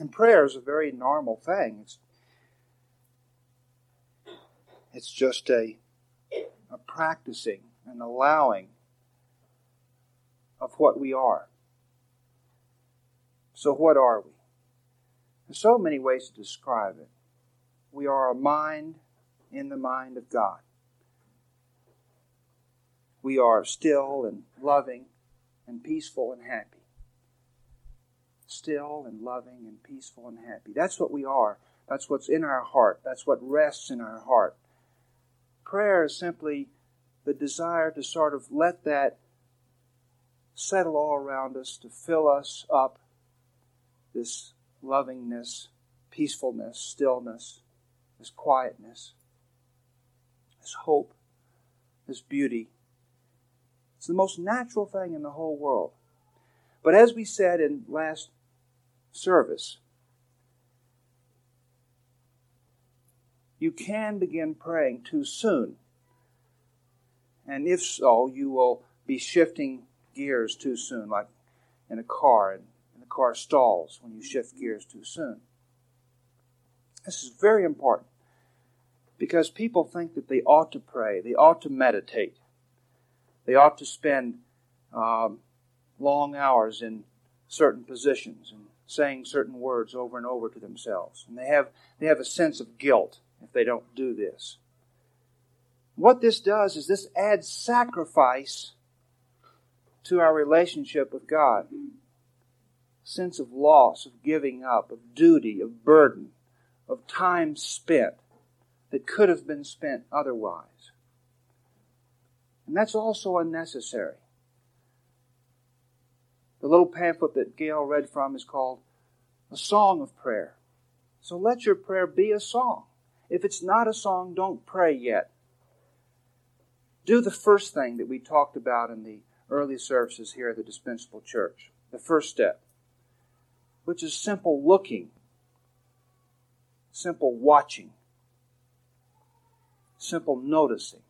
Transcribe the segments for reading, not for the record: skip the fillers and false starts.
And prayer is a very normal thing. It's just a practicing and allowing of what we are. So what are we? There's so many ways to describe it. We are a mind in the mind of God. We are still and loving and peaceful and happy. Still and loving and peaceful and happy. That's what we are. That's what's in our heart. That's what rests in our heart. Prayer is simply the desire to sort of let that settle all around us, to fill us up, this lovingness, peacefulness, stillness, this quietness, this hope, this beauty. It's the most natural thing in the whole world. But as we said in last service, you can begin praying too soon. And if so, you will be shifting gears too soon, like in a car, and the car stalls when you shift gears too soon. This is very important because people think that they ought to pray, they ought to meditate, they ought to spend long hours in certain positions and saying certain words over and over to themselves. And they have a sense of guilt if they don't do this. What this does is this adds sacrifice to our relationship with God. Sense of loss, of giving up, of duty, of burden, of time spent that could have been spent otherwise. And that's also unnecessary. The little pamphlet that Gail read from is called A Song of Prayer. So let your prayer be a song. If it's not a song, don't pray yet. Do the first thing that we talked about in the early services here at the Dispensable Church, the first step, which is simple looking, simple watching, simple noticing.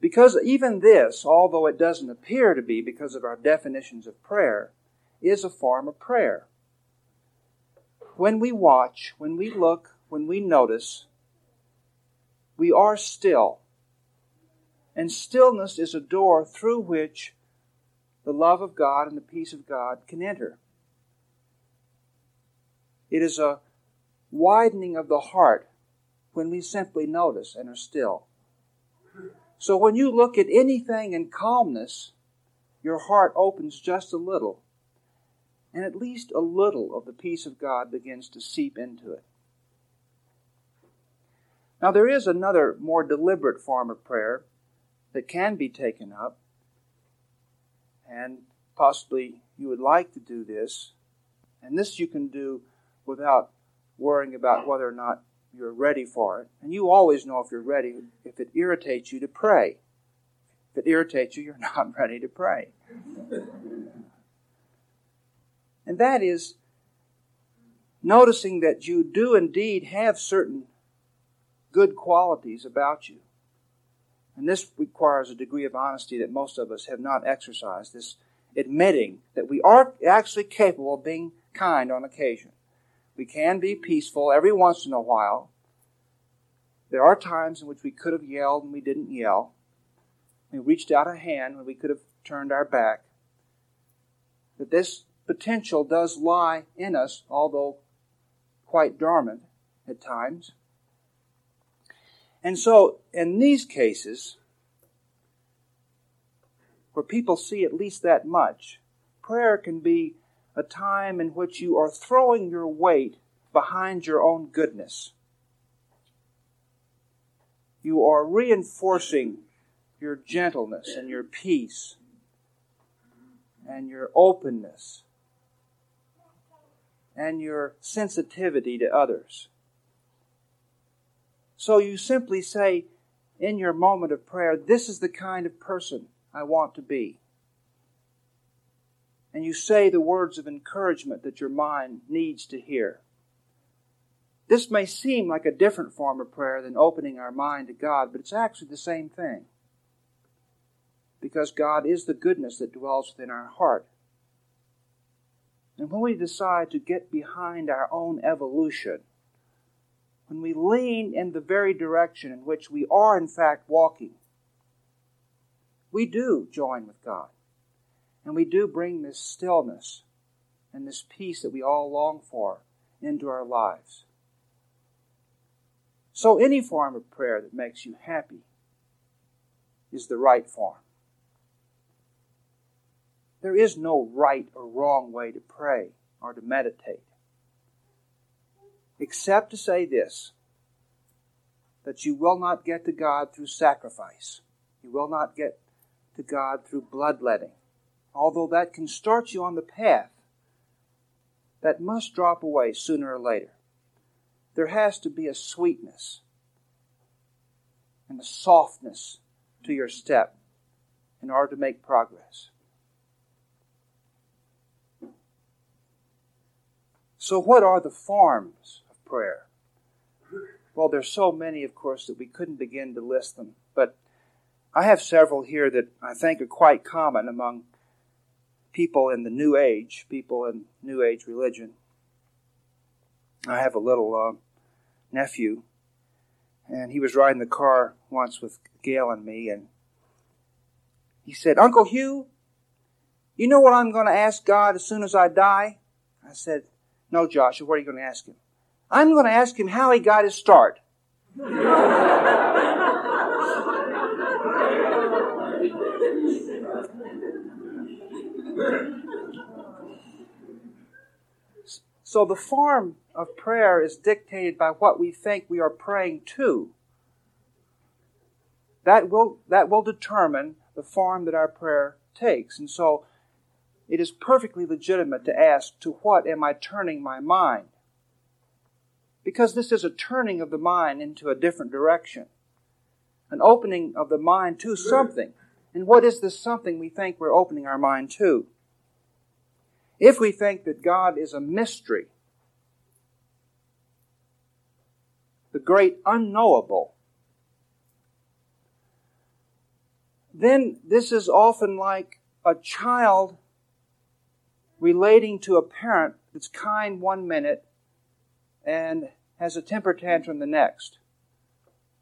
Because even this, although it doesn't appear to be because of our definitions of prayer, is a form of prayer. When we watch, when we look, when we notice, we are still. And stillness is a door through which the love of God and the peace of God can enter. It is a widening of the heart when we simply notice and are still. So when you look at anything in calmness, your heart opens just a little, and at least a little of the peace of God begins to seep into it. Now there is another more deliberate form of prayer that can be taken up, and possibly you would like to do this, and this you can do without worrying about whether or not you're ready for it. And you always know if you're ready, if it irritates you to pray. If it irritates you, you're not ready to pray. And that is noticing that you do indeed have certain good qualities about you. And this requires a degree of honesty that most of us have not exercised, this admitting that we are actually capable of being kind on occasion. We can be peaceful every once in a while. There are times in which we could have yelled and we didn't yell. We reached out a hand when we could have turned our back. That this potential does lie in us, although quite dormant at times. And so, in these cases, where people see at least that much, prayer can be a time in which you are throwing your weight behind your own goodness. You are reinforcing your gentleness and your peace and your openness and your sensitivity to others. So you simply say in your moment of prayer, this is the kind of person I want to be. And you say the words of encouragement that your mind needs to hear. This may seem like a different form of prayer than opening our mind to God, but it's actually the same thing. Because God is the goodness that dwells within our heart. And when we decide to get behind our own evolution, when we lean in the very direction in which we are in fact walking, we do join with God. And we do bring this stillness and this peace that we all long for into our lives. So any form of prayer that makes you happy is the right form. There is no right or wrong way to pray or to meditate, except to say this, that you will not get to God through sacrifice. You will not get to God through bloodletting. Although that can start you on the path, that must drop away sooner or later. There has to be a sweetness and a softness to your step in order to make progress. So what are the forms of prayer? Well, there's so many, of course, that we couldn't begin to list them, but I have several here that I think are quite common among people in New Age religion. I have a little nephew, and he was riding the car once with Gail and me, and he said, "Uncle Hugh, you know what I'm going to ask God as soon as I die?" I said, "No, Joshua, what are you going to ask him?" "I'm going to ask him how he got his start." So the form of prayer is dictated by what we think we are praying to. That will determine the form that our prayer takes. And so it is perfectly legitimate to ask, to what am I turning my mind? Because this is a turning of the mind into a different direction, an opening of the mind to something. And what is this something we think we're opening our mind to? If we think that God is a mystery, the great unknowable, then this is often like a child relating to a parent that's kind one minute and has a temper tantrum the next.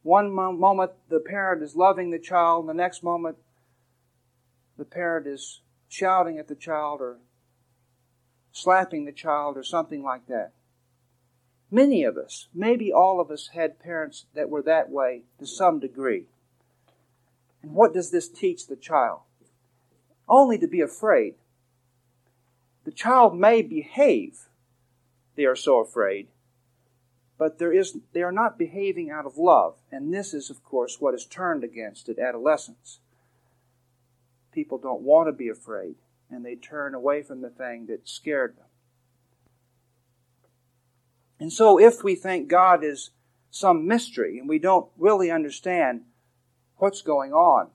One moment the parent is loving the child, and the next moment the parent is shouting at the child or slapping the child or something like that. Many of us, maybe all of us, had parents that were that way to some degree. And what does this teach the child? Only to be afraid. The child may behave, they are so afraid, but they are not behaving out of love. And this is, of course, what is turned against at adolescence. People don't want to be afraid, and they turn away from the thing that scared them. And so if we think God is some mystery and we don't really understand what's going on,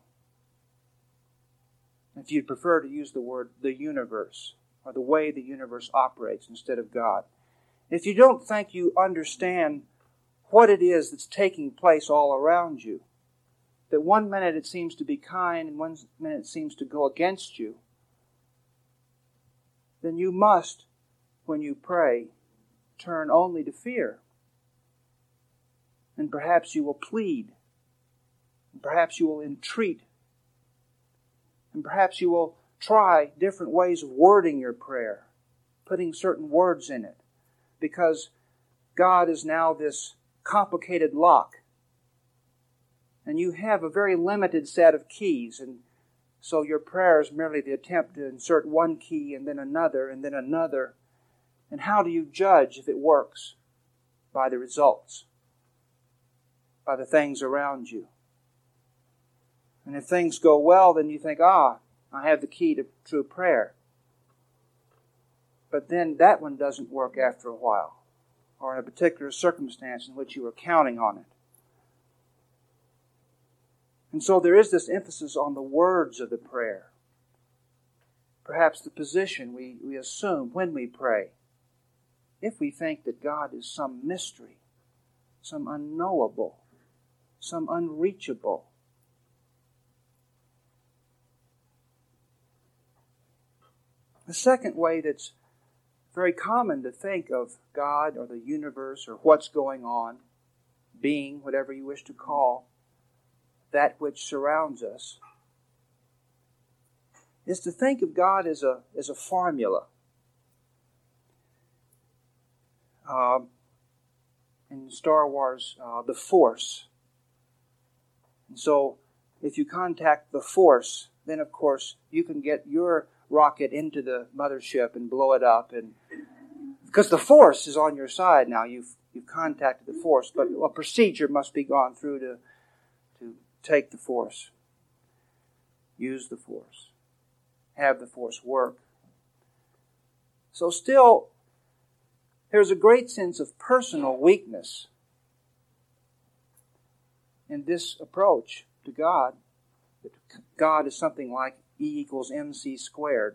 if you'd prefer to use the word the universe, or the way the universe operates instead of God, if you don't think you understand what it is that's taking place all around you, that one minute it seems to be kind and one minute it seems to go against you, then you must, when you pray, turn only to fear. And perhaps you will plead. And perhaps you will entreat. And perhaps you will try different ways of wording your prayer, putting certain words in it, because God is now this complicated lock. And you have a very limited set of keys, and so your prayer is merely the attempt to insert one key and then another and then another. And how do you judge if it works? By the results, by the things around you. And if things go well, then you think, I have the key to true prayer. But then that one doesn't work after a while, or in a particular circumstance in which you were counting on it. And so there is this emphasis on the words of the prayer. Perhaps the position we assume when we pray. If we think that God is some mystery, some unknowable, some unreachable. The second way that's very common to think of God or the universe or what's going on, being, whatever you wish to call, that which surrounds us, is to think of God as a formula. In Star Wars, the Force. And so, if you contact the Force, then of course you can get your rocket into the mothership and blow it up, and because the Force is on your side now, you've contacted the Force. But a procedure must be gone through to take the Force, use the Force, have the Force work. So still, there's a great sense of personal weakness in this approach to God. That God is something like E=mc².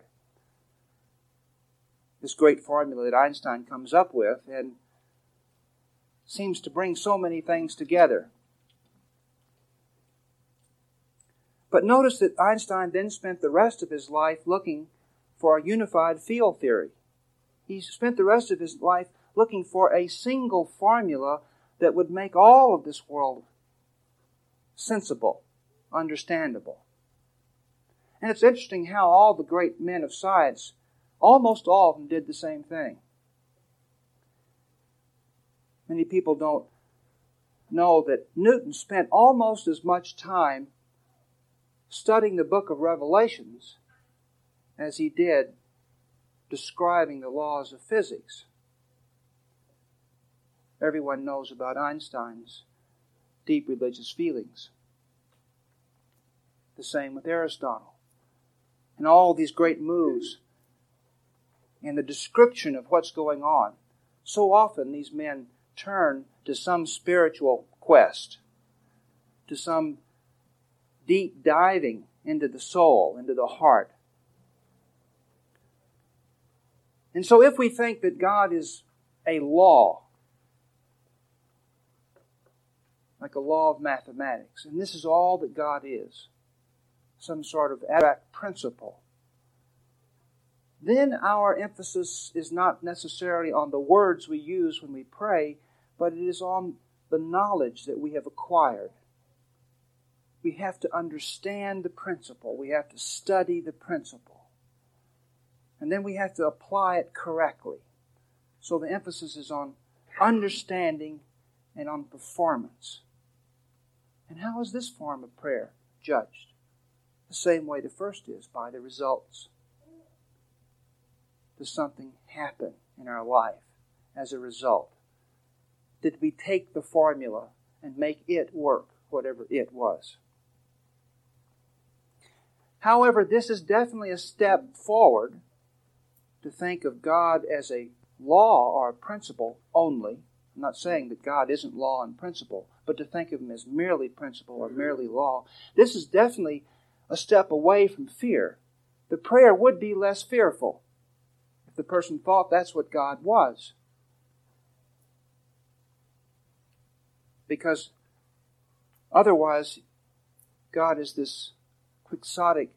This great formula that Einstein comes up with and seems to bring so many things together. But notice that Einstein then spent the rest of his life looking for a unified field theory. He spent the rest of his life looking for a single formula that would make all of this world sensible, understandable. And it's interesting how all the great men of science, almost all of them, did the same thing. Many people don't know that Newton spent almost as much time studying the book of Revelations as he did describing the laws of physics. Everyone knows about Einstein's deep religious feelings. The same with Aristotle. And all these great moves and the description of what's going on. So often these men turn to some spiritual quest, to some deep diving into the soul, into the heart. And so if we think that God is a law, like a law of mathematics, and this is all that God is, some sort of abstract principle, then our emphasis is not necessarily on the words we use when we pray, but it is on the knowledge that we have acquired. We have to understand the principle. We have to study the principle. And then we have to apply it correctly. So the emphasis is on understanding and on performance. And how is this form of prayer judged? The same way the first is, by the results. Does something happen in our life as a result? Did we take the formula and make it work, whatever it was? However, this is definitely a step forward to think of God as a law or a principle only. I'm not saying that God isn't law and principle, but to think of Him as merely principle or merely law. This is definitely a step away from fear. The prayer would be less fearful if the person thought that's what God was. Because otherwise, God is this quixotic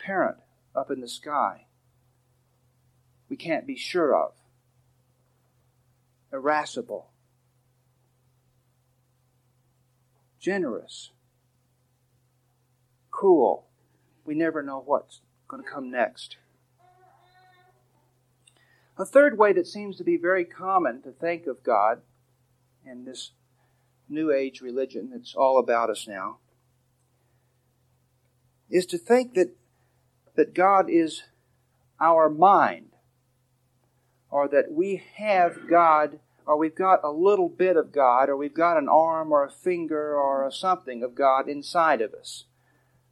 parent up in the sky we can't be sure of, irascible, generous, cruel. We never know what's going to come next. A third way that seems to be very common to think of God in this New Age religion that's all about us now is to think that God is our mind, or that we have God, or we've got a little bit of God, or we've got an arm or a finger or something of God inside of us.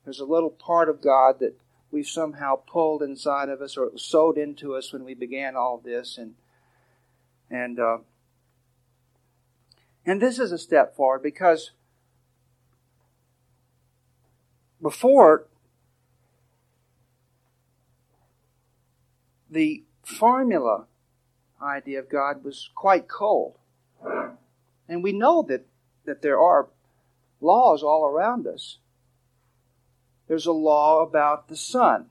There's a little part of God that we've somehow pulled inside of us, or it was sewed into us when we began all this. And this is a step forward, because before, the formula idea of God was quite cold. And we know that there are laws all around us. There's a law about the sun.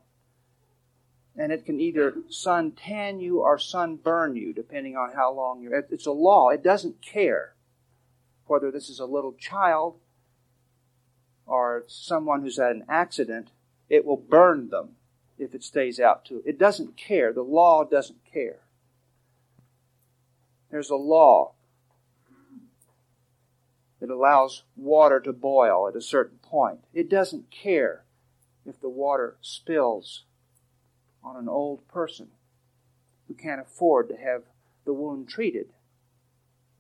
And it can either suntan you or sunburn you, depending on how long you're... It's a law. It doesn't care whether this is a little child or someone who's had an accident. It will burn them if it stays out to it. It doesn't care. The law doesn't care. There's a law that allows water to boil at a certain point. It doesn't care if the water spills on an old person who can't afford to have the wound treated.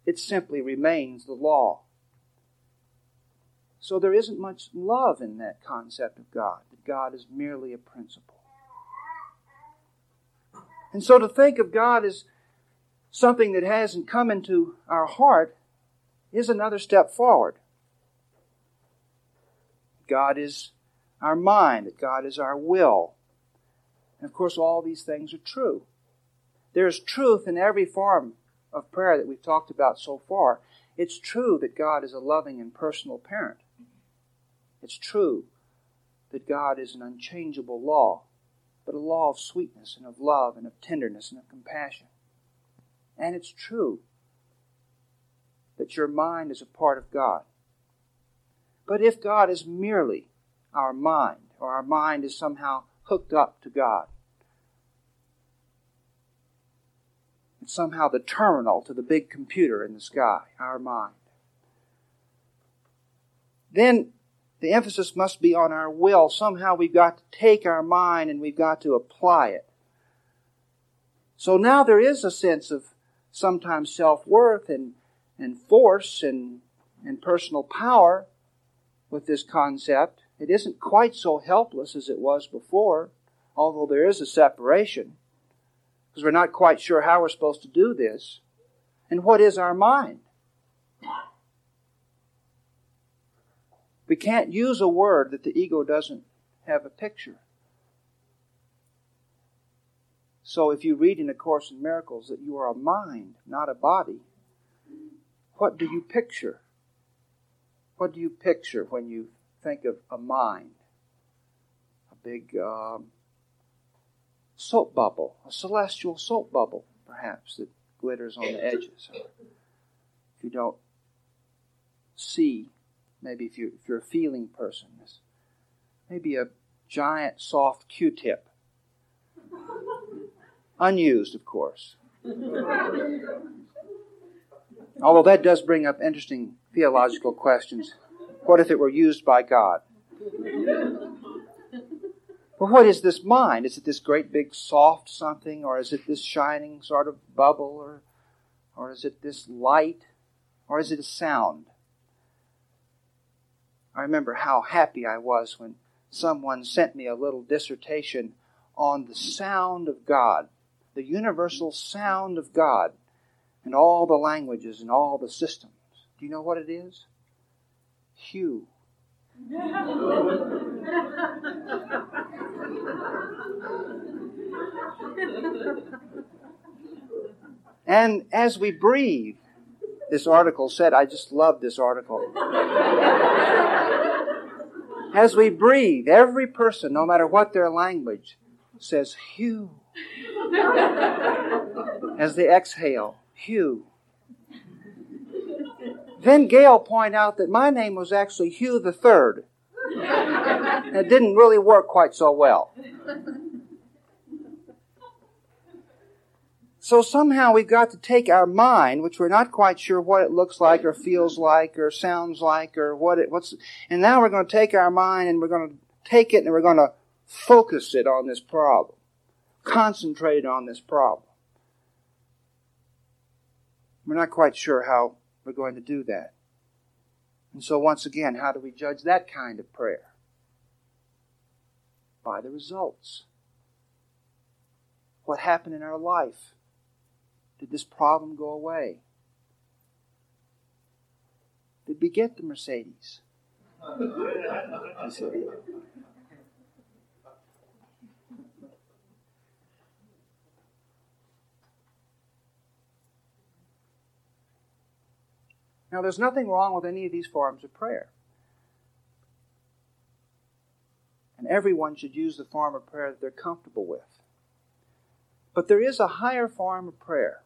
It simply remains the law. So there isn't much love in that concept of God, that God is merely a principle. And so to think of God as something that hasn't come into our heart is another step forward. God is our mind, that God is our will. And of course, all these things are true. There's truth in every form of prayer that we've talked about so far. It's true that God is a loving and personal parent. It's true that God is an unchangeable law, but a law of sweetness and of love and of tenderness and of compassion. And it's true that your mind is a part of God. But if God is merely our mind, or our mind is somehow hooked up to God, it's somehow the terminal to the big computer in the sky, our mind, then the emphasis must be on our will. Somehow we've got to take our mind and we've got to apply it. So now there is a sense of sometimes self-worth and force and personal power with this concept. It isn't quite so helpless as it was before, although there is a separation, because we're not quite sure how we're supposed to do this. And what is our mind? We can't use a word that the ego doesn't have a picture. So if you read in A Course in Miracles that you are a mind, not a body, what do you picture? What do you picture when you think of a mind? A big soap bubble, a celestial soap bubble, perhaps, that glitters on the edges. Or if you don't see, maybe if you're a feeling person, maybe a giant soft Q-tip. Unused, of course. Although that does bring up interesting theological questions. What if it were used by God? Well, what is this mind? Is it this great big soft something, or is it this shining sort of bubble, or is it this light, or is it a sound? I remember how happy I was when someone sent me a little dissertation on the sound of God, the universal sound of God, and all the languages and all the systems. Do you know what it is? Hue. And as we breathe, this article said, I just love this article. As we breathe, every person, no matter what their language, says hue. As they exhale, hue. Then Gail pointed out that my name was actually Hugh the Third. It didn't really work quite so well. So somehow we've got to take our mind, which we're not quite sure what it looks like or feels like or sounds like or what's. And now we're going to take our mind and we're going to take it and we're going to focus it on this problem. Concentrate on this problem. We're not quite sure how we're going to do that. And so once again, how do we judge that kind of prayer? By the results. What happened in our life? Did this problem go away? Did we get the Mercedes? Now, there's nothing wrong with any of these forms of prayer. And everyone should use the form of prayer that they're comfortable with. But there is a higher form of prayer.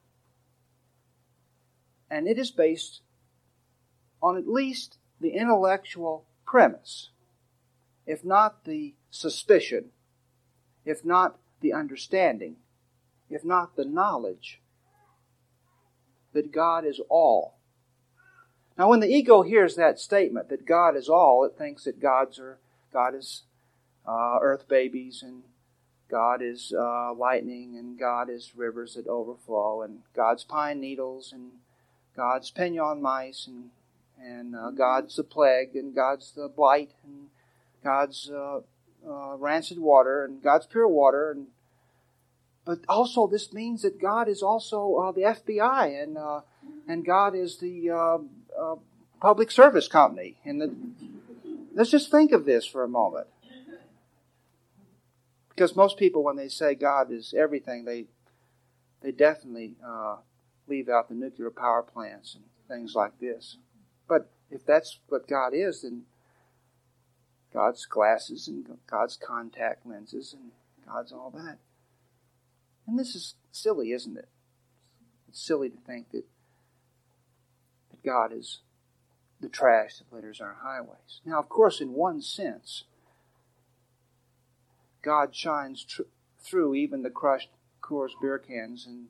And it is based on at least the intellectual premise, if not the suspicion, if not the understanding, if not the knowledge, that God is all. Now, when the ego hears that statement, that God is all, it thinks that God is earth babies, and God is lightning, and God is rivers that overflow, and God's pine needles, and God's pinon mice, and God's the plague, and God's the blight, and God's rancid water, and God's pure water. But also this means that God is also the FBI, and God is the public service company. Let's just think of this for a moment. Because most people, when they say God is everything, they definitely leave out the nuclear power plants and things like this. But if that's what God is, then God's glasses and God's contact lenses and God's all that. And this is silly, isn't it? It's silly to think that God is the trash that litters our highways. Now, of course, in one sense, God shines through even the crushed Coors beer cans and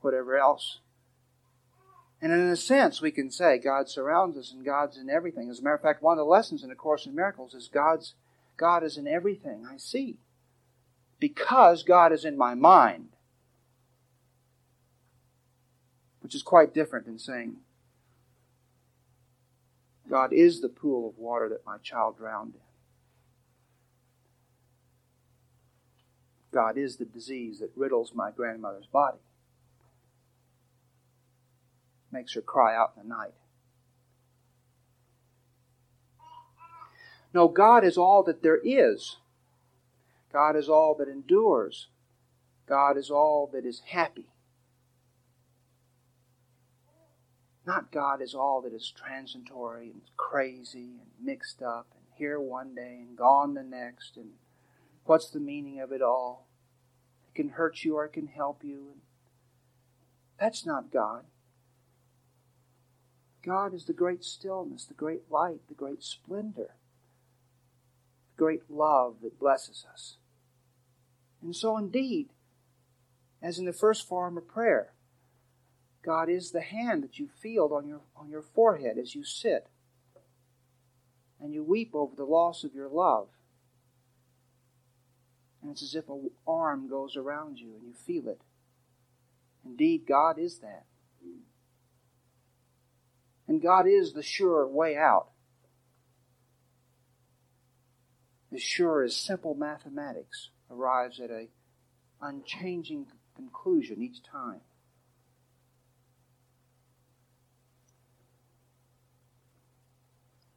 whatever else. And in a sense, we can say God surrounds us and God's in everything. As a matter of fact, one of the lessons in A Course in Miracles is God is in everything I see, because God is in my mind, which is quite different than saying God is the pool of water that my child drowned in. God is the disease that riddles my grandmother's body, makes her cry out in the night. No, God is all that there is. God is all that endures. God is all that is happy. Not God is all that is transitory and crazy and mixed up and here one day and gone the next, and what's the meaning of it all? It can hurt you or it can help you. That's not God. God is the great stillness, the great light, the great splendor, the great love that blesses us. And so indeed, as in the first form of prayer, God is the hand that you feel on your forehead as you sit and you weep over the loss of your love. And it's as if an arm goes around you and you feel it. Indeed, God is that. And God is the sure way out. As sure as simple mathematics arrives at an unchanging conclusion each time.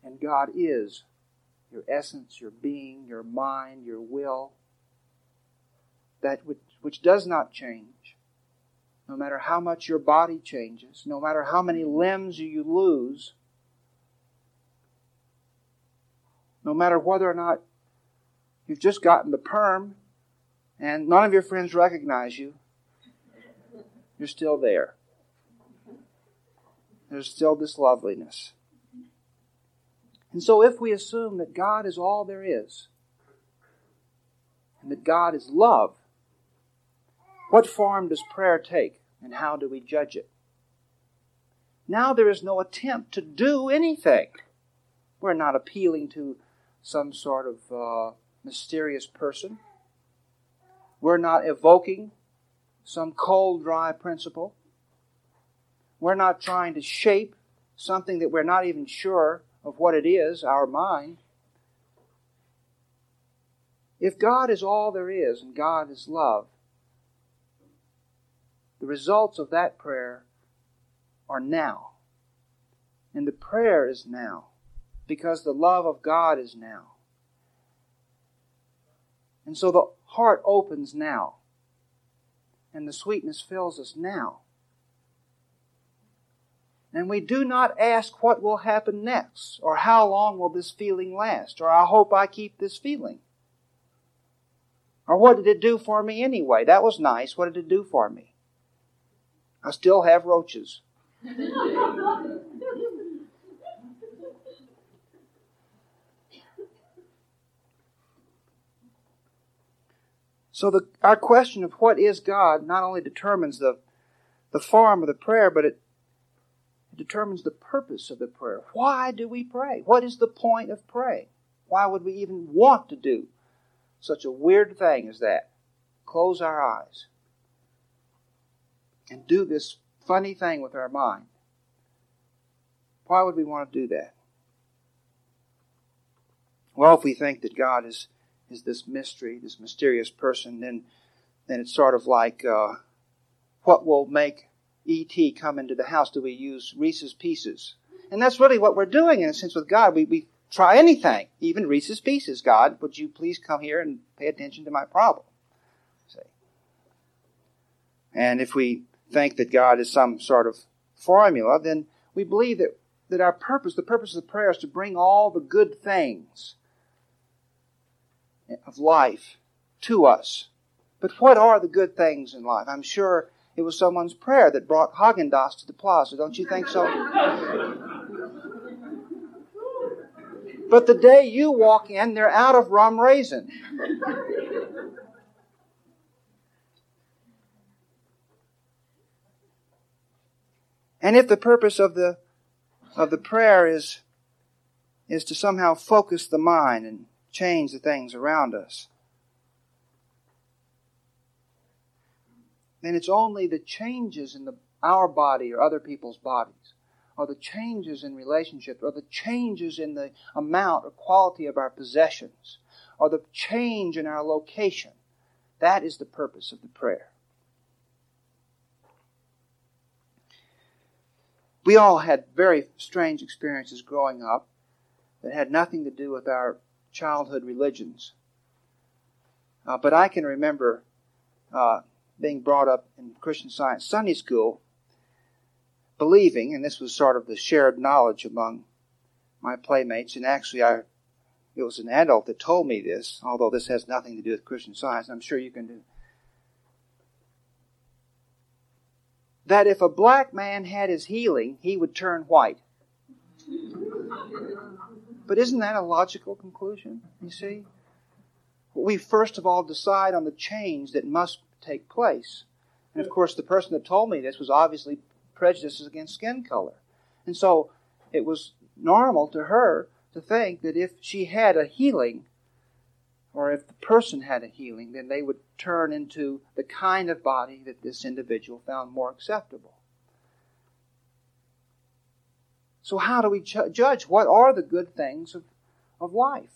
And God is your essence, your being, your mind, your will, that which does not change, no matter how much your body changes, no matter how many limbs you lose, no matter whether or not you've just gotten the perm and none of your friends recognize you, you're still there. There's still this loveliness. And so if we assume that God is all there is, and that God is love, what form does prayer take, and how do we judge it? Now there is no attempt to do anything. We're not appealing to some sort of mysterious person. We're not evoking some cold, dry principle. We're not trying to shape something that we're not even sure of what it is, our mind. If God is all there is, and God is love, the results of that prayer are now. And the prayer is now, because the love of God is now. And so the heart opens now, and the sweetness fills us now. And we do not ask what will happen next, or how long will this feeling last, or I hope I keep this feeling. Or what did it do for me anyway? That was nice. What did it do for me? I still have roaches. So our question of what is God not only determines the form of the prayer, but it determines the purpose of the prayer. Why do we pray? What is the point of praying? Why would we even want to do such a weird thing as that? Close our eyes and do this funny thing with our mind. Why would we want to do that? Well, if we think that God is this mystery, this mysterious person, then it's sort of like what will make E.T. come into the house? Do we use Reese's Pieces? And that's really what we're doing in a sense with God. We try anything, even Reese's Pieces. God, would you please come here and pay attention to my problem? See? And if we think that God is some sort of formula, then we believe that our purpose, the purpose of the prayer, is to bring all the good things of life to us. But what are the good things in life? I'm sure it was someone's prayer that brought Haagen-Dazs to the plaza. Don't you think so? But the day you walk in, they're out of rum raisin. And if the purpose of the prayer is to somehow focus the mind and change the things around us, then it's only the changes in our body or other people's bodies, or the changes in relationships, or the changes in the amount or quality of our possessions, or the change in our location. That is the purpose of the prayer. We all had very strange experiences growing up that had nothing to do with our childhood religions. But I can remember being brought up in Christian Science Sunday school, believing, and this was sort of the shared knowledge among my playmates, and actually it was an adult that told me this, although this has nothing to do with Christian Science, I'm sure you can do, that if a black man had his healing, he would turn white. But isn't that a logical conclusion, you see? We first of all decide on the change that must take place. And of course, the person that told me this was obviously prejudiced against skin color. And so it was normal to her to think that if she had a healing, or if the person had a healing, then they would turn into the kind of body that this individual found more acceptable. So how do we judge what are the good things of life?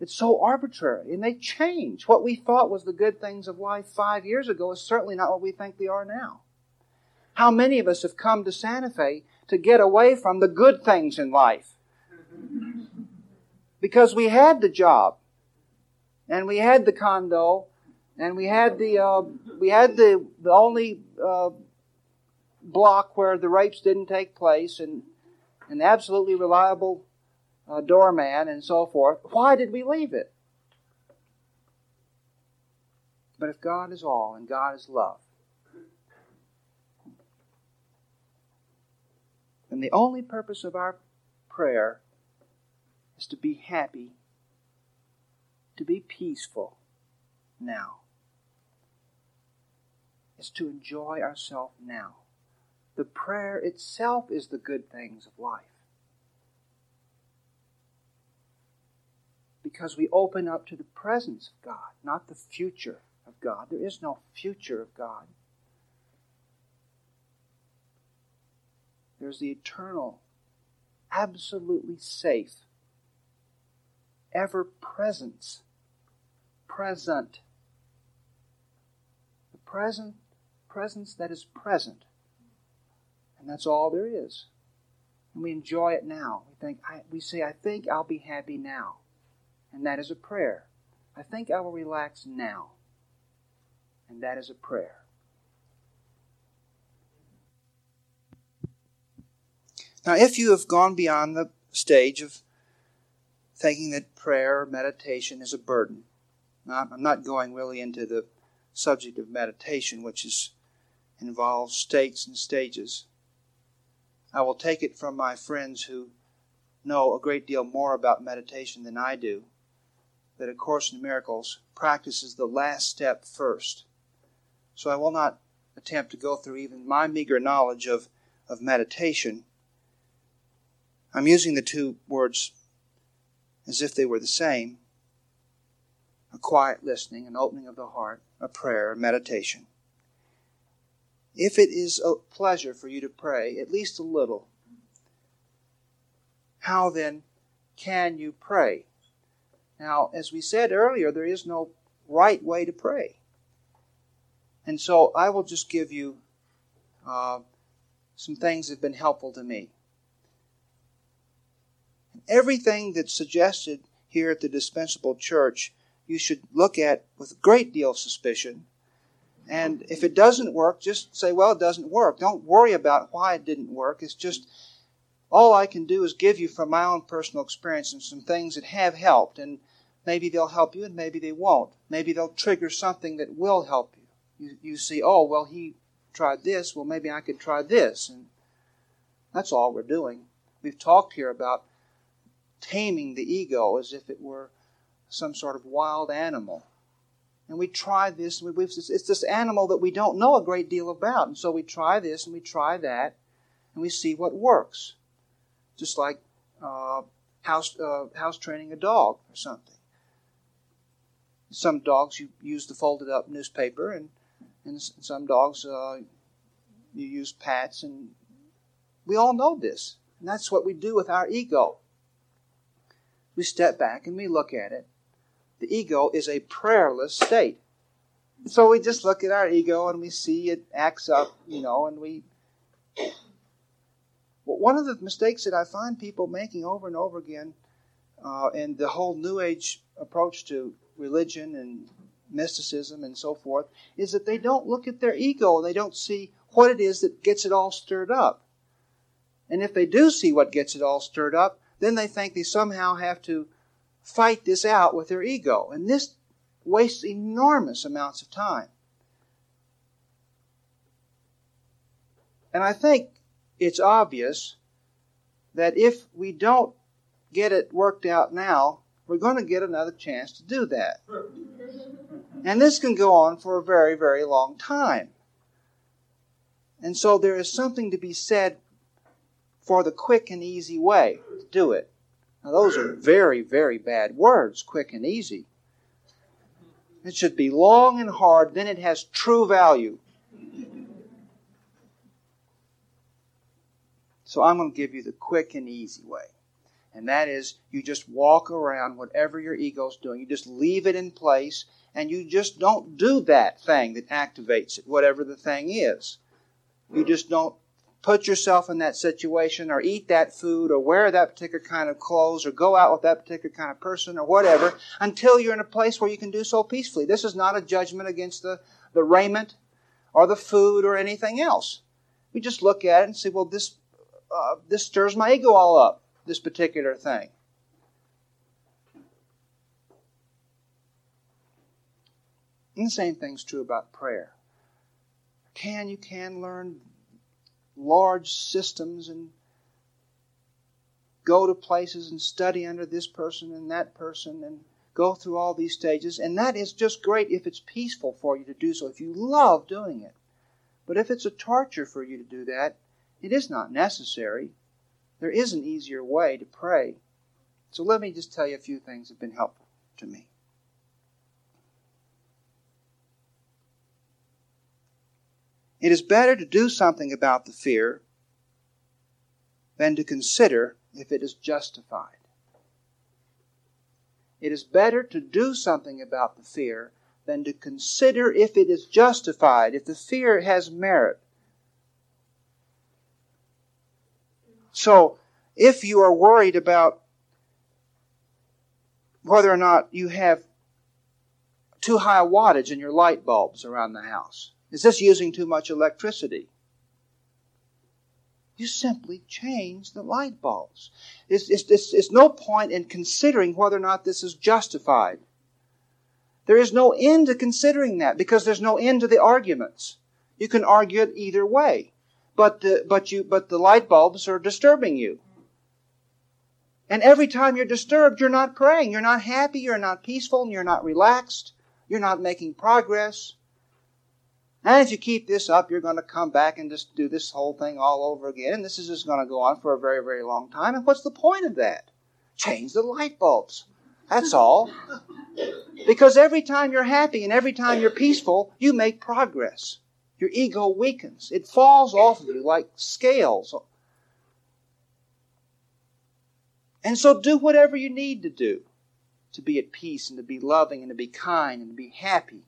It's so arbitrary, and they change. What we thought was the good things of life 5 years ago is certainly not what we think they are now. How many of us have come to Santa Fe to get away from the good things in life? Because we had the job, and we had the condo, and we had the only block where the rapes didn't take place, and an absolutely reliable doorman, and so forth. Why did we leave it? But if God is all and God is love, then the only purpose of our prayer is to be happy, to be peaceful now. It's to enjoy ourselves now. The prayer itself is the good things of life. Because we open up to the presence of God, not the future of God. There is no future of God. There's the eternal, absolutely safe, ever-presence, present. The present, presence that is present. And that's all there is. And we enjoy it now. We say, I think I'll be happy now. And that is a prayer. I think I will relax now. And that is a prayer. Now, if you have gone beyond the stage of thinking that prayer or meditation is a burden, Now, I'm not going really into the subject of meditation, which involves states and stages. I will take it from my friends who know a great deal more about meditation than I do, that A Course in Miracles practices the last step first. So I will not attempt to go through even my meager knowledge of meditation. I'm using the two words as if they were the same. A quiet listening, an opening of the heart, a prayer, a meditation. If it is a pleasure for you to pray, at least a little, how then can you pray? Now, as we said earlier, there is no right way to pray. And so I will just give you some things that have been helpful to me. Everything that's suggested here at the Dispensable Church, you should look at with a great deal of suspicion. And if it doesn't work, just say, well, it doesn't work. Don't worry about why it didn't work. It's just all I can do is give you from my own personal experience and some things that have helped. And maybe they'll help you and maybe they won't. Maybe they'll trigger something that will help you. You see, oh, well, he tried this. Well, maybe I could try this. And that's all we're doing. We've talked here about taming the ego as if it were some sort of wild animal. And we try this, and it's this animal that we don't know a great deal about. And so we try this, and we try that, and we see what works. Just like house training a dog or something. Some dogs you use the folded up newspaper, and some dogs you use pats, and we all know this. And that's what we do with our ego. We step back and we look at it. The ego is a prayerless state. So we just look at our ego and we see it acts up, and we... Well, one of the mistakes that I find people making over and over again, and the whole New Age approach to religion and mysticism and so forth, is that they don't look at their ego. They don't see what it is that gets it all stirred up. And if they do see what gets it all stirred up, then they think they somehow have to fight this out with their ego. And this wastes enormous amounts of time. And I think it's obvious that if we don't get it worked out now, we're going to get another chance to do that. And this can go on for a very, very long time. And so there is something to be said for the quick and easy way to do it. Now, those are very, very bad words, quick and easy. It should be long and hard, then it has true value. So I'm going to give you the quick and easy way. And that is, you just walk around whatever your ego's doing. You just leave it in place, and you just don't do that thing that activates it, whatever the thing is. You just don't put yourself in that situation or eat that food or wear that particular kind of clothes or go out with that particular kind of person or whatever until you're in a place where you can do so peacefully. This is not a judgment against the raiment or the food or anything else. We just look at it and say, well, this stirs my ego all up, this particular thing. And the same thing's true about prayer. You can learn large systems and go to places and study under this person and that person and go through all these stages. And that is just great if it's peaceful for you to do so, if you love doing it. But if it's a torture for you to do that, it is not necessary. There is an easier way to pray. So let me just tell you a few things that have been helpful to me. It is better to do something about the fear than to consider if it is justified. It is better to do something about the fear than to consider if it is justified, if the fear has merit. So, if you are worried about whether or not you have too high a wattage in your light bulbs around the house, is this using too much electricity? You simply change the light bulbs. It's no point in considering whether or not this is justified. There is no end to considering that because there's no end to the arguments. You can argue it either way. But the light bulbs are disturbing you. And every time you're disturbed, you're not praying. You're not happy. You're not peaceful. And you're not relaxed. You're not making progress. And if you keep this up, you're going to come back and just do this whole thing all over again. And this is just going to go on for a very, very long time. And what's the point of that? Change the light bulbs. That's all. Because every time you're happy and every time you're peaceful, you make progress. Your ego weakens. It falls off of you like scales. And so do whatever you need to do to be at peace and to be loving and to be kind and to be happy.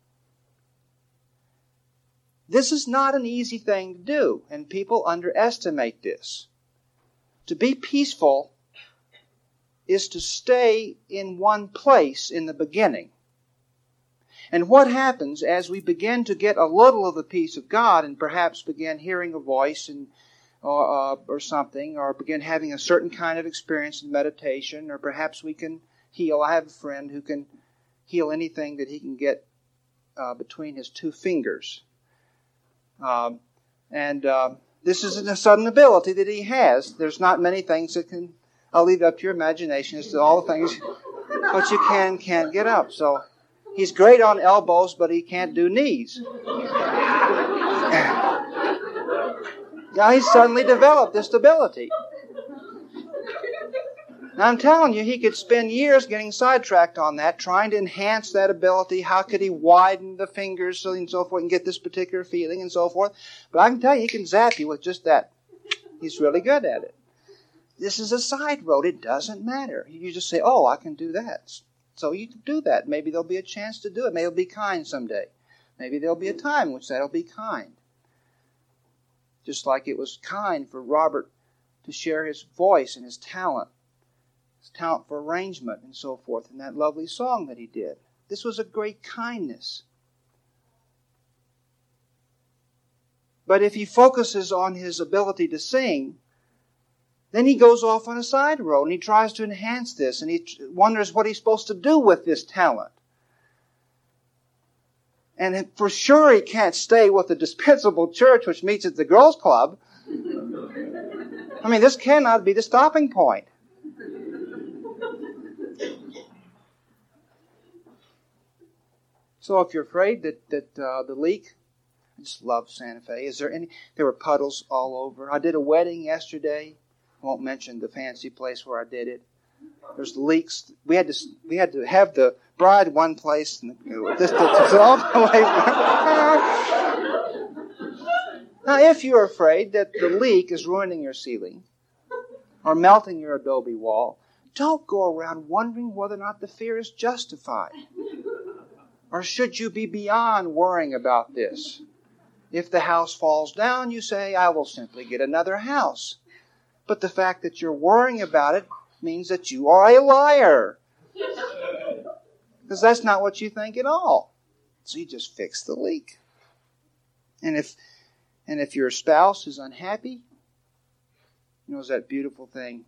This is not an easy thing to do, and people underestimate this. To be peaceful is to stay in one place in the beginning. And what happens as we begin to get a little of the peace of God and perhaps begin hearing a voice and or something, or begin having a certain kind of experience in meditation, or perhaps we can heal. I have a friend who can heal anything that he can get between his two fingers. And this is a sudden ability that he has. There's not many things that can... I'll leave it up to your imagination as to all the things, but you can't get up. So... he's great on elbows, but he can't do knees. Now he's suddenly developed this ability. Now I'm telling you, he could spend years getting sidetracked on that, trying to enhance that ability. How could he widen the fingers and so forth and get this particular feeling and so forth? But I can tell you, he can zap you with just that. He's really good at it. This is a side road. It doesn't matter. You just say, oh, I can do that. So you can do that. Maybe there'll be a chance to do it. Maybe it'll be kind someday. Maybe there'll be a time in which that'll be kind. Just like it was kind for Robert to share his voice and his talent for arrangement and so forth, in that lovely song that he did. This was a great kindness. But if he focuses on his ability to sing, then he goes off on a side road and he tries to enhance this and he wonders what he's supposed to do with this talent. And for sure he can't stay with the Dispensable Church which meets at the girls' club. I mean, this cannot be the stopping point. So if you're afraid that the leak... I just love Santa Fe. There were puddles all over. I did a wedding yesterday. I won't mention the fancy place where I did it. There's leaks. We had to have the bride one place and the all the way. Now, if you're afraid that the leak is ruining your ceiling or melting your adobe wall, don't go around wondering whether or not the fear is justified. Or should you be beyond worrying about this? If the house falls down, you say, I will simply get another house. But the fact that you're worrying about it means that you are a liar. Because that's not what you think at all. So you just fix the leak. And if your spouse is unhappy, you know, it's that beautiful thing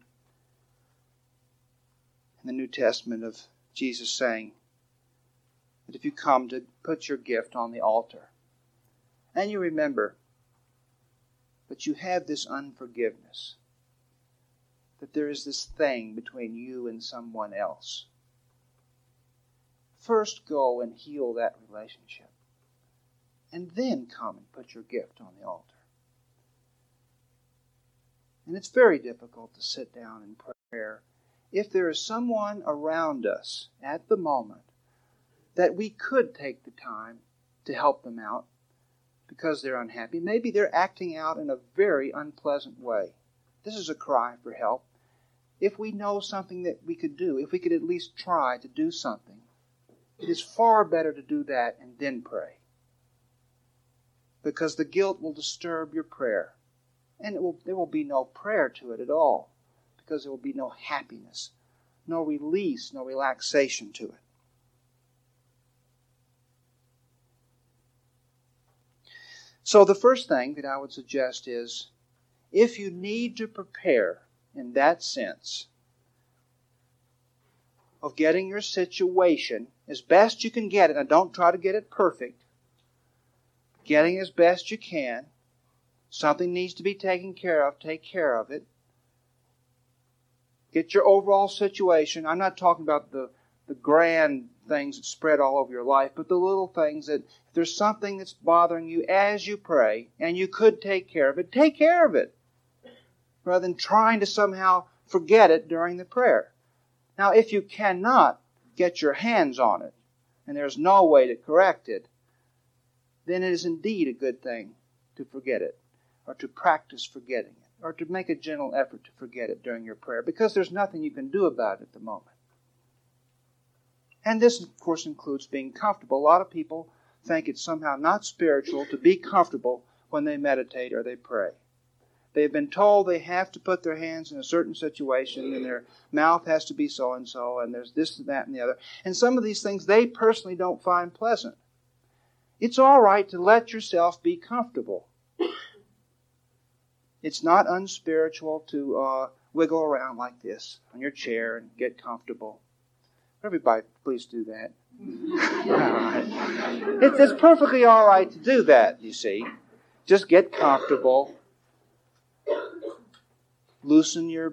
in the New Testament of Jesus saying that if you come to put your gift on the altar and you remember that you have this unforgiveness, that there is this thing between you and someone else, first go and heal that relationship. And then come and put your gift on the altar. And it's very difficult to sit down in prayer if there is someone around us at the moment that we could take the time to help them out because they're unhappy. Maybe they're acting out in a very unpleasant way. This is a cry for help. If we know something that we could do, if we could at least try to do something, it is far better to do that and then pray. Because the guilt will disturb your prayer. And there will be no prayer to it at all. Because there will be no happiness, no release, no relaxation to it. So the first thing that I would suggest is, if you need to prepare in that sense of getting your situation as best you can get it. Now, don't try to get it perfect. Getting as best you can. Something needs to be taken care of. Take care of it. Get your overall situation. I'm not talking about the grand things that spread all over your life, but the little things that if there's something that's bothering you as you pray, and you could take care of it, take care of it, rather than trying to somehow forget it during the prayer. Now, if you cannot get your hands on it, and there's no way to correct it, then it is indeed a good thing to forget it, or to practice forgetting it, or to make a gentle effort to forget it during your prayer, because there's nothing you can do about it at the moment. And this, of course, includes being comfortable. A lot of people think it's somehow not spiritual to be comfortable when they meditate or they pray. They've been told they have to put their hands in a certain situation, and their mouth has to be so-and-so, and there's this and that and the other. And some of these things they personally don't find pleasant. It's all right to let yourself be comfortable. It's not unspiritual to wiggle around like this on your chair and get comfortable. Everybody, please do that. All right. It's perfectly all right to do that, you see. Just get comfortable. Loosen your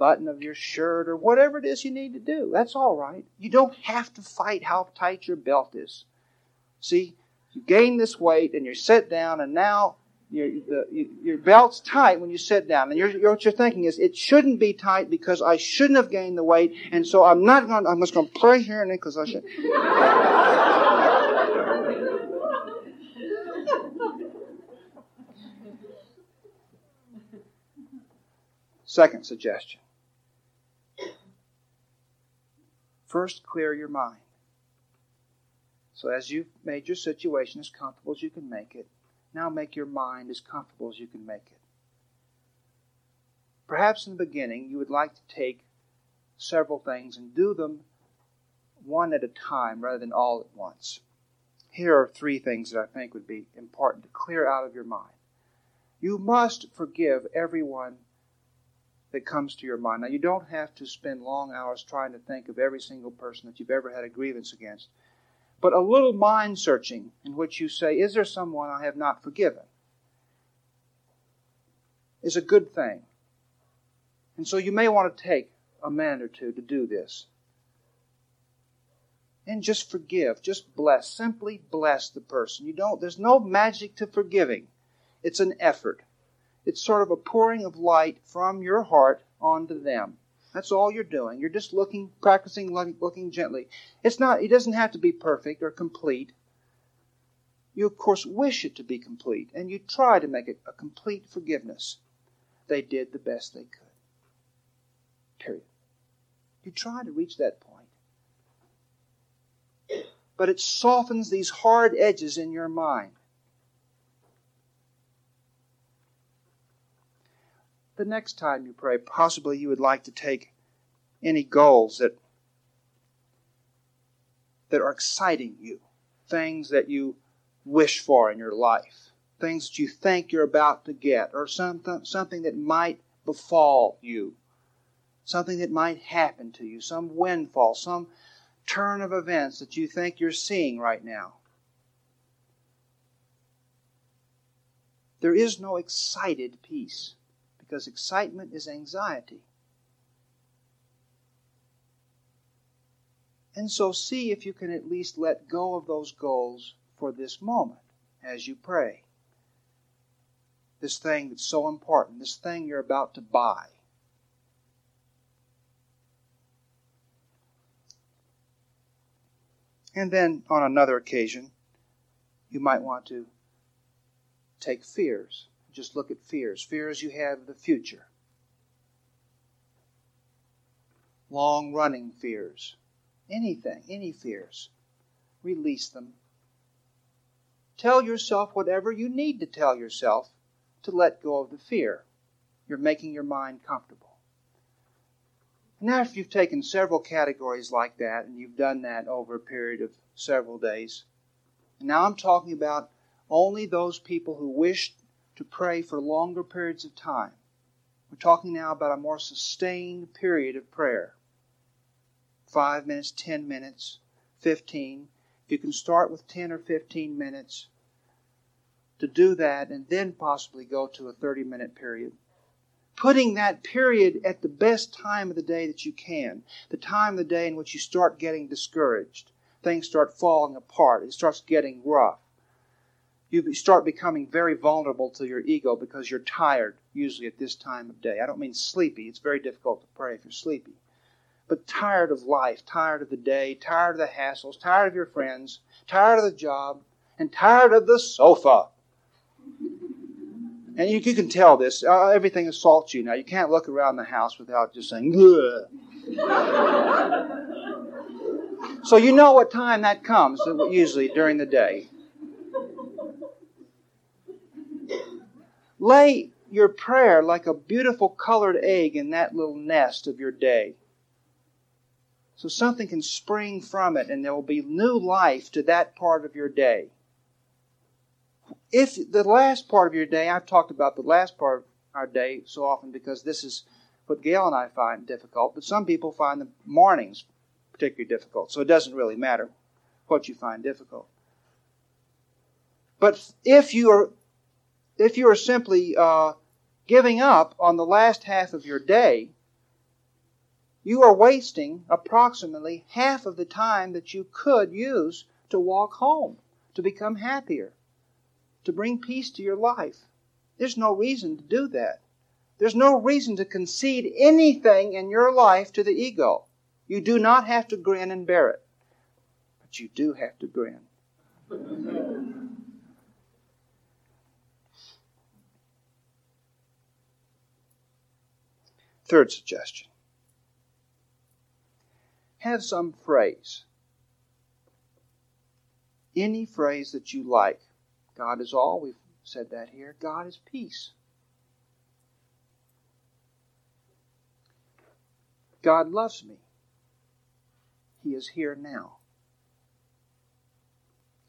button of your shirt or whatever it is you need to do. That's all right. You don't have to fight how tight your belt is. See, you gain this weight and you sit down, and now your belt's tight when you sit down. And what you're thinking is, it shouldn't be tight because I shouldn't have gained the weight, and so I'm just going to play here and then because I should. Second suggestion. First, clear your mind. So as you've made your situation as comfortable as you can make it, now make your mind as comfortable as you can make it. Perhaps in the beginning, you would like to take several things and do them one at a time rather than all at once. Here are three things that I think would be important to clear out of your mind. You must forgive everyone that comes to your mind. Now, you don't have to spend long hours trying to think of every single person that you've ever had a grievance against, but a little mind searching in which you say, is there someone I have not forgiven? Is a good thing. And so you may want to take a minute or two to do this. And just forgive, just bless, simply bless the person. There's no magic to forgiving. It's an effort. It's sort of a pouring of light from your heart onto them. That's all you're doing. You're just looking, practicing, looking gently. It doesn't have to be perfect or complete. You, of course, wish it to be complete, and you try to make it a complete forgiveness. They did the best they could. Period. You try to reach that point. But it softens these hard edges in your mind. The next time you pray, possibly you would like to take any goals that are exciting you, things that you wish for in your life, things that you think you're about to get, or something that might befall you, something that might happen to you, some windfall, some turn of events that you think you're seeing right now. There is no excited peace, because excitement is anxiety. And so see if you can at least let go of those goals for this moment as you pray. This thing that's so important, this thing you're about to buy. And then on another occasion, you might want to take fears. Just look at fears you have of the future. Long-running fears. Anything, any fears. Release them. Tell yourself whatever you need to tell yourself to let go of the fear. You're making your mind comfortable. And after you've taken several categories like that, and you've done that over a period of several days, and now I'm talking about only those people who wished to pray for longer periods of time. We're talking now about a more sustained period of prayer. 5 minutes, 10 minutes, 15. You can start with 10 or 15 minutes to do that and then possibly go to a 30-minute period. Putting that period at the best time of the day that you can, the time of the day in which you start getting discouraged. Things start falling apart. It starts getting rough. You start becoming very vulnerable to your ego because you're tired, usually at this time of day. I don't mean sleepy. It's very difficult to pray if you're sleepy. But tired of life, tired of the day, tired of the hassles, tired of your friends, tired of the job, and tired of the sofa. And you can tell this. Everything assaults you now. You can't look around the house without just saying, ugh. So you know what time that comes, usually during the day. Lay your prayer like a beautiful colored egg in that little nest of your day. So something can spring from it and there will be new life to that part of your day. If the last part of your day, I've talked about the last part of our day so often because this is what Gail and I find difficult, but some people find the mornings particularly difficult. So it doesn't really matter what you find difficult. But if you are simply giving up on the last half of your day, you are wasting approximately half of the time that you could use to walk home, to become happier, to bring peace to your life. There's no reason to do that. There's no reason to concede anything in your life to the ego. You do not have to grin and bear it, but you do have to grin. Third suggestion. Have some phrase. Any phrase that you like. God is all. We've said that here. God is peace. God loves me. He is here now.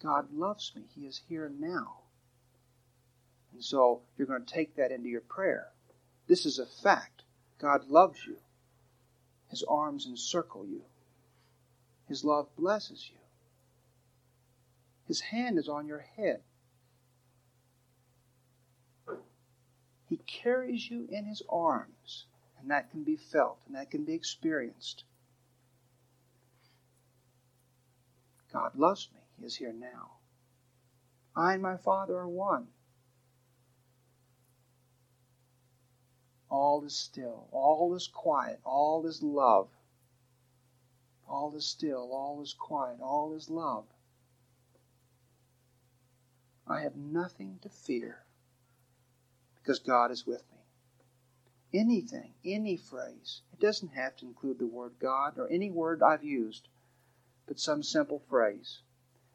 God loves me. He is here now. And so you're going to take that into your prayer. This is a fact. God loves you. His arms encircle you. His love blesses you. His hand is on your head. He carries you in his arms, and that can be felt, and that can be experienced. God loves me. He is here now. I and my Father are one. All is still, all is quiet, all is love. All is still, all is quiet, all is love. I have nothing to fear because God is with me. Anything, any phrase, it doesn't have to include the word God or any word I've used, but some simple phrase.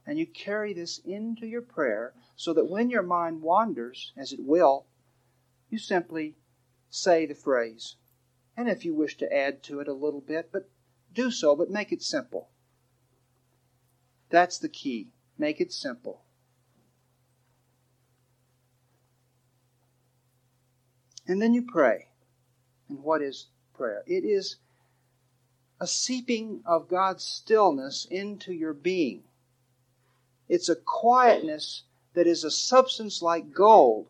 And you carry this into your prayer so that when your mind wanders, as it will, you simply say the phrase, and if you wish to add to it a little bit, but do so, but make it simple. That's the key. Make it simple. And then you pray. And what is prayer? It is a seeping of God's stillness into your being. It's a quietness that is a substance like gold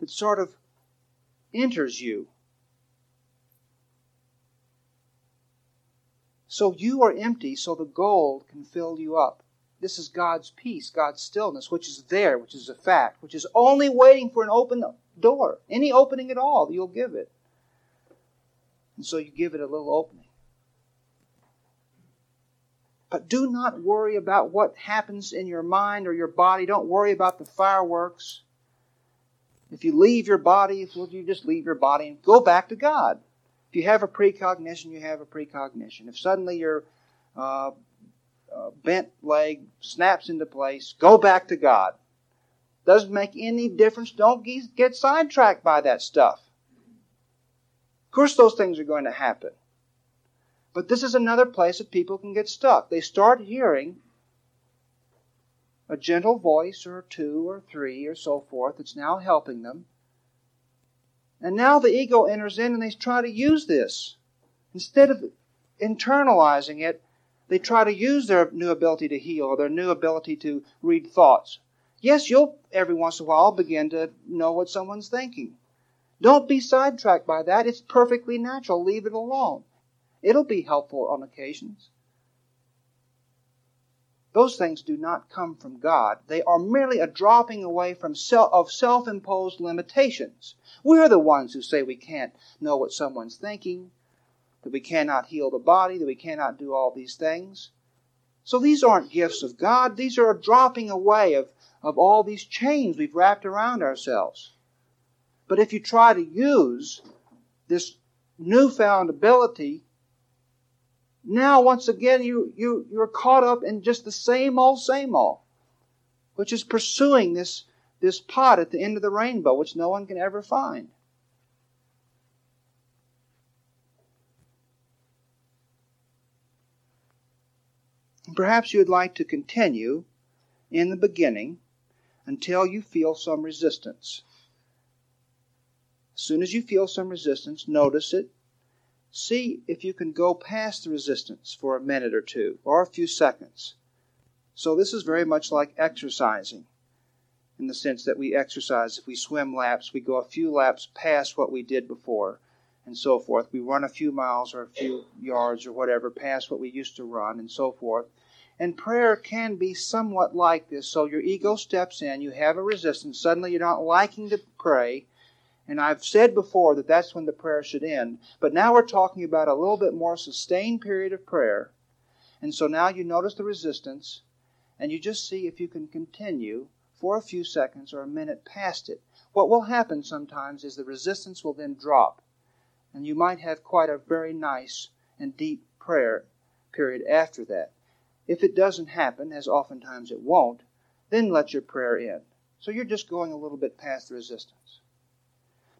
that sort of enters you. So you are empty, so the gold can fill you up. This is God's peace, God's stillness, which is there, which is a fact, which is only waiting for an open door, any opening at all, you'll give it. And so you give it a little opening. But do not worry about what happens in your mind or your body. Don't worry about the fireworks. If you leave your body, well, you just leave your body and go back to God. If you have a precognition, you have a precognition. If suddenly your bent leg snaps into place, go back to God. Doesn't make any difference. Don't get sidetracked by that stuff. Of course, those things are going to happen. But this is another place that people can get stuck. They start hearing a gentle voice or two or three or so forth that's now helping them. And now the ego enters in and they try to use this. Instead of internalizing it, They try to use their new ability to heal, or their new ability to read thoughts. Yes, you'll every once in a while begin to know what someone's thinking. Don't be sidetracked by that. It's perfectly natural. Leave it alone. It'll be helpful on occasions. Those things do not come from God. They are merely a dropping away from self-imposed limitations. We're the ones who say we can't know what someone's thinking, that we cannot heal the body, that we cannot do all these things. So these aren't gifts of God. These are a dropping away of all these chains we've wrapped around ourselves. But if you try to use this newfound ability, now once again you're caught up in just the same old, which is pursuing this pot at the end of the rainbow, which no one can ever find. Perhaps you would like to continue in the beginning until you feel some resistance. As soon as you feel some resistance, notice it. See if you can go past the resistance for a minute or two, or a few seconds. So this is very much like exercising, in the sense that we exercise. If we swim laps, we go a few laps past what we did before, and so forth. We run a few miles or a few yards or whatever past what we used to run, and so forth. And prayer can be somewhat like this. So your ego steps in, you have a resistance, suddenly you're not liking to pray. And I've said before that that's when the prayer should end. But now we're talking about a little bit more sustained period of prayer. And so now you notice the resistance, and you just see if you can continue for a few seconds or a minute past it. What will happen sometimes is the resistance will then drop, and you might have quite a very nice and deep prayer period after that. If it doesn't happen, as oftentimes it won't, then let your prayer end. So you're just going a little bit past the resistance.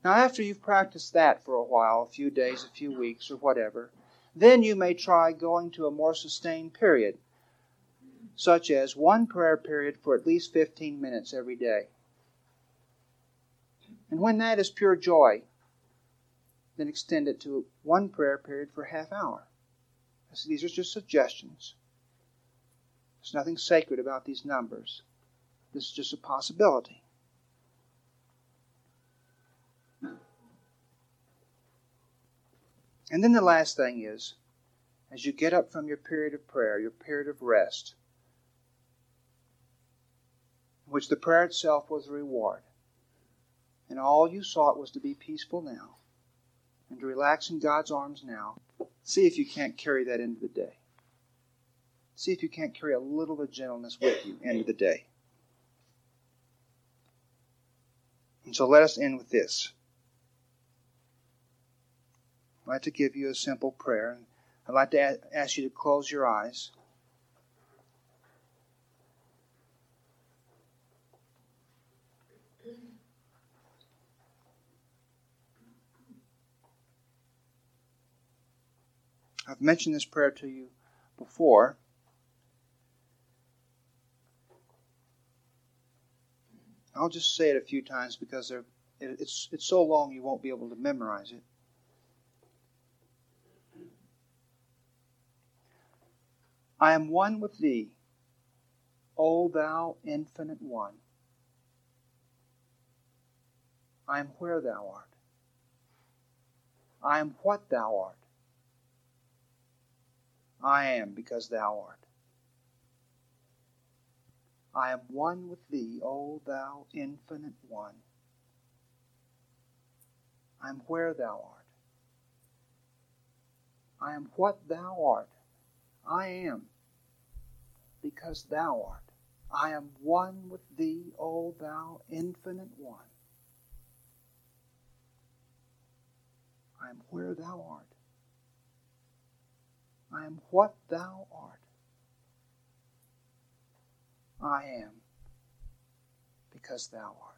Now, after you've practiced that for a while, a few days, a few weeks, or whatever, then you may try going to a more sustained period, such as one prayer period for at least 15 minutes every day. And when that is pure joy, then extend it to one prayer period for a half hour. So these are just suggestions. There's nothing sacred about these numbers. This is just a possibility. And then the last thing is, as you get up from your period of prayer, your period of rest, in which the prayer itself was a reward, and all you sought was to be peaceful now, and to relax in God's arms now, see if you can't carry that into the day. See if you can't carry a little of gentleness with you into the day. And so let us end with this. I'd like to give you a simple prayer. I'd like to ask you to close your eyes. I've mentioned this prayer to you before. I'll just say it a few times because it's so long you won't be able to memorize it. I am one with Thee, O Thou Infinite One. I am where Thou art. I am what Thou art. I am because Thou art. I am one with Thee, O Thou Infinite One. I am where Thou art. I am what Thou art. I am, because Thou art. I am one with Thee, O Thou Infinite One. I am where Thou art. I am what Thou art. I am, because Thou art.